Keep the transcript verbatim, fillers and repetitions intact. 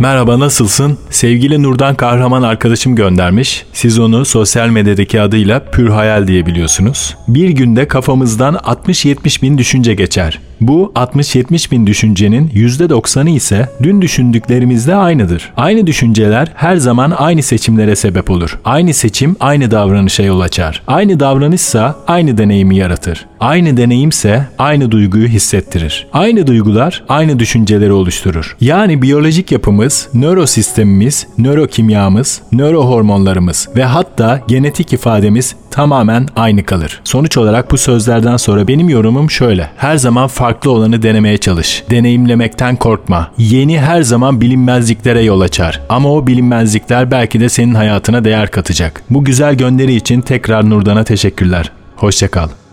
Merhaba, nasılsın? Sevgili Nurdan Kahraman arkadaşım göndermiş. Siz onu sosyal medyadaki adıyla Pür Hayal diye biliyorsunuz. Bir günde kafamızdan altmış yetmiş bin düşünce geçer. Bu altmış yetmiş bin düşüncenin yüzde doksanı ise dün düşündüklerimizle aynıdır. Aynı düşünceler her zaman aynı seçimlere sebep olur. Aynı seçim aynı davranışa yol açar. Aynı davranışsa aynı deneyimi yaratır. Aynı deneyimse aynı duyguyu hissettirir. Aynı duygular aynı düşünceleri oluşturur. Yani biyolojik yapımız, nörosistemimiz, nörokimyamız, nörohormonlarımız ve hatta genetik ifademiz tamamen aynı kalır. Sonuç olarak bu sözlerden sonra benim yorumum şöyle. Her zaman farklı olanı denemeye çalış. Deneyimlemekten korkma. Yeni her zaman bilinmezliklere yol açar. Ama o bilinmezlikler belki de senin hayatına değer katacak. Bu güzel gönderi için tekrar Nurdan'a teşekkürler. Hoşça kal.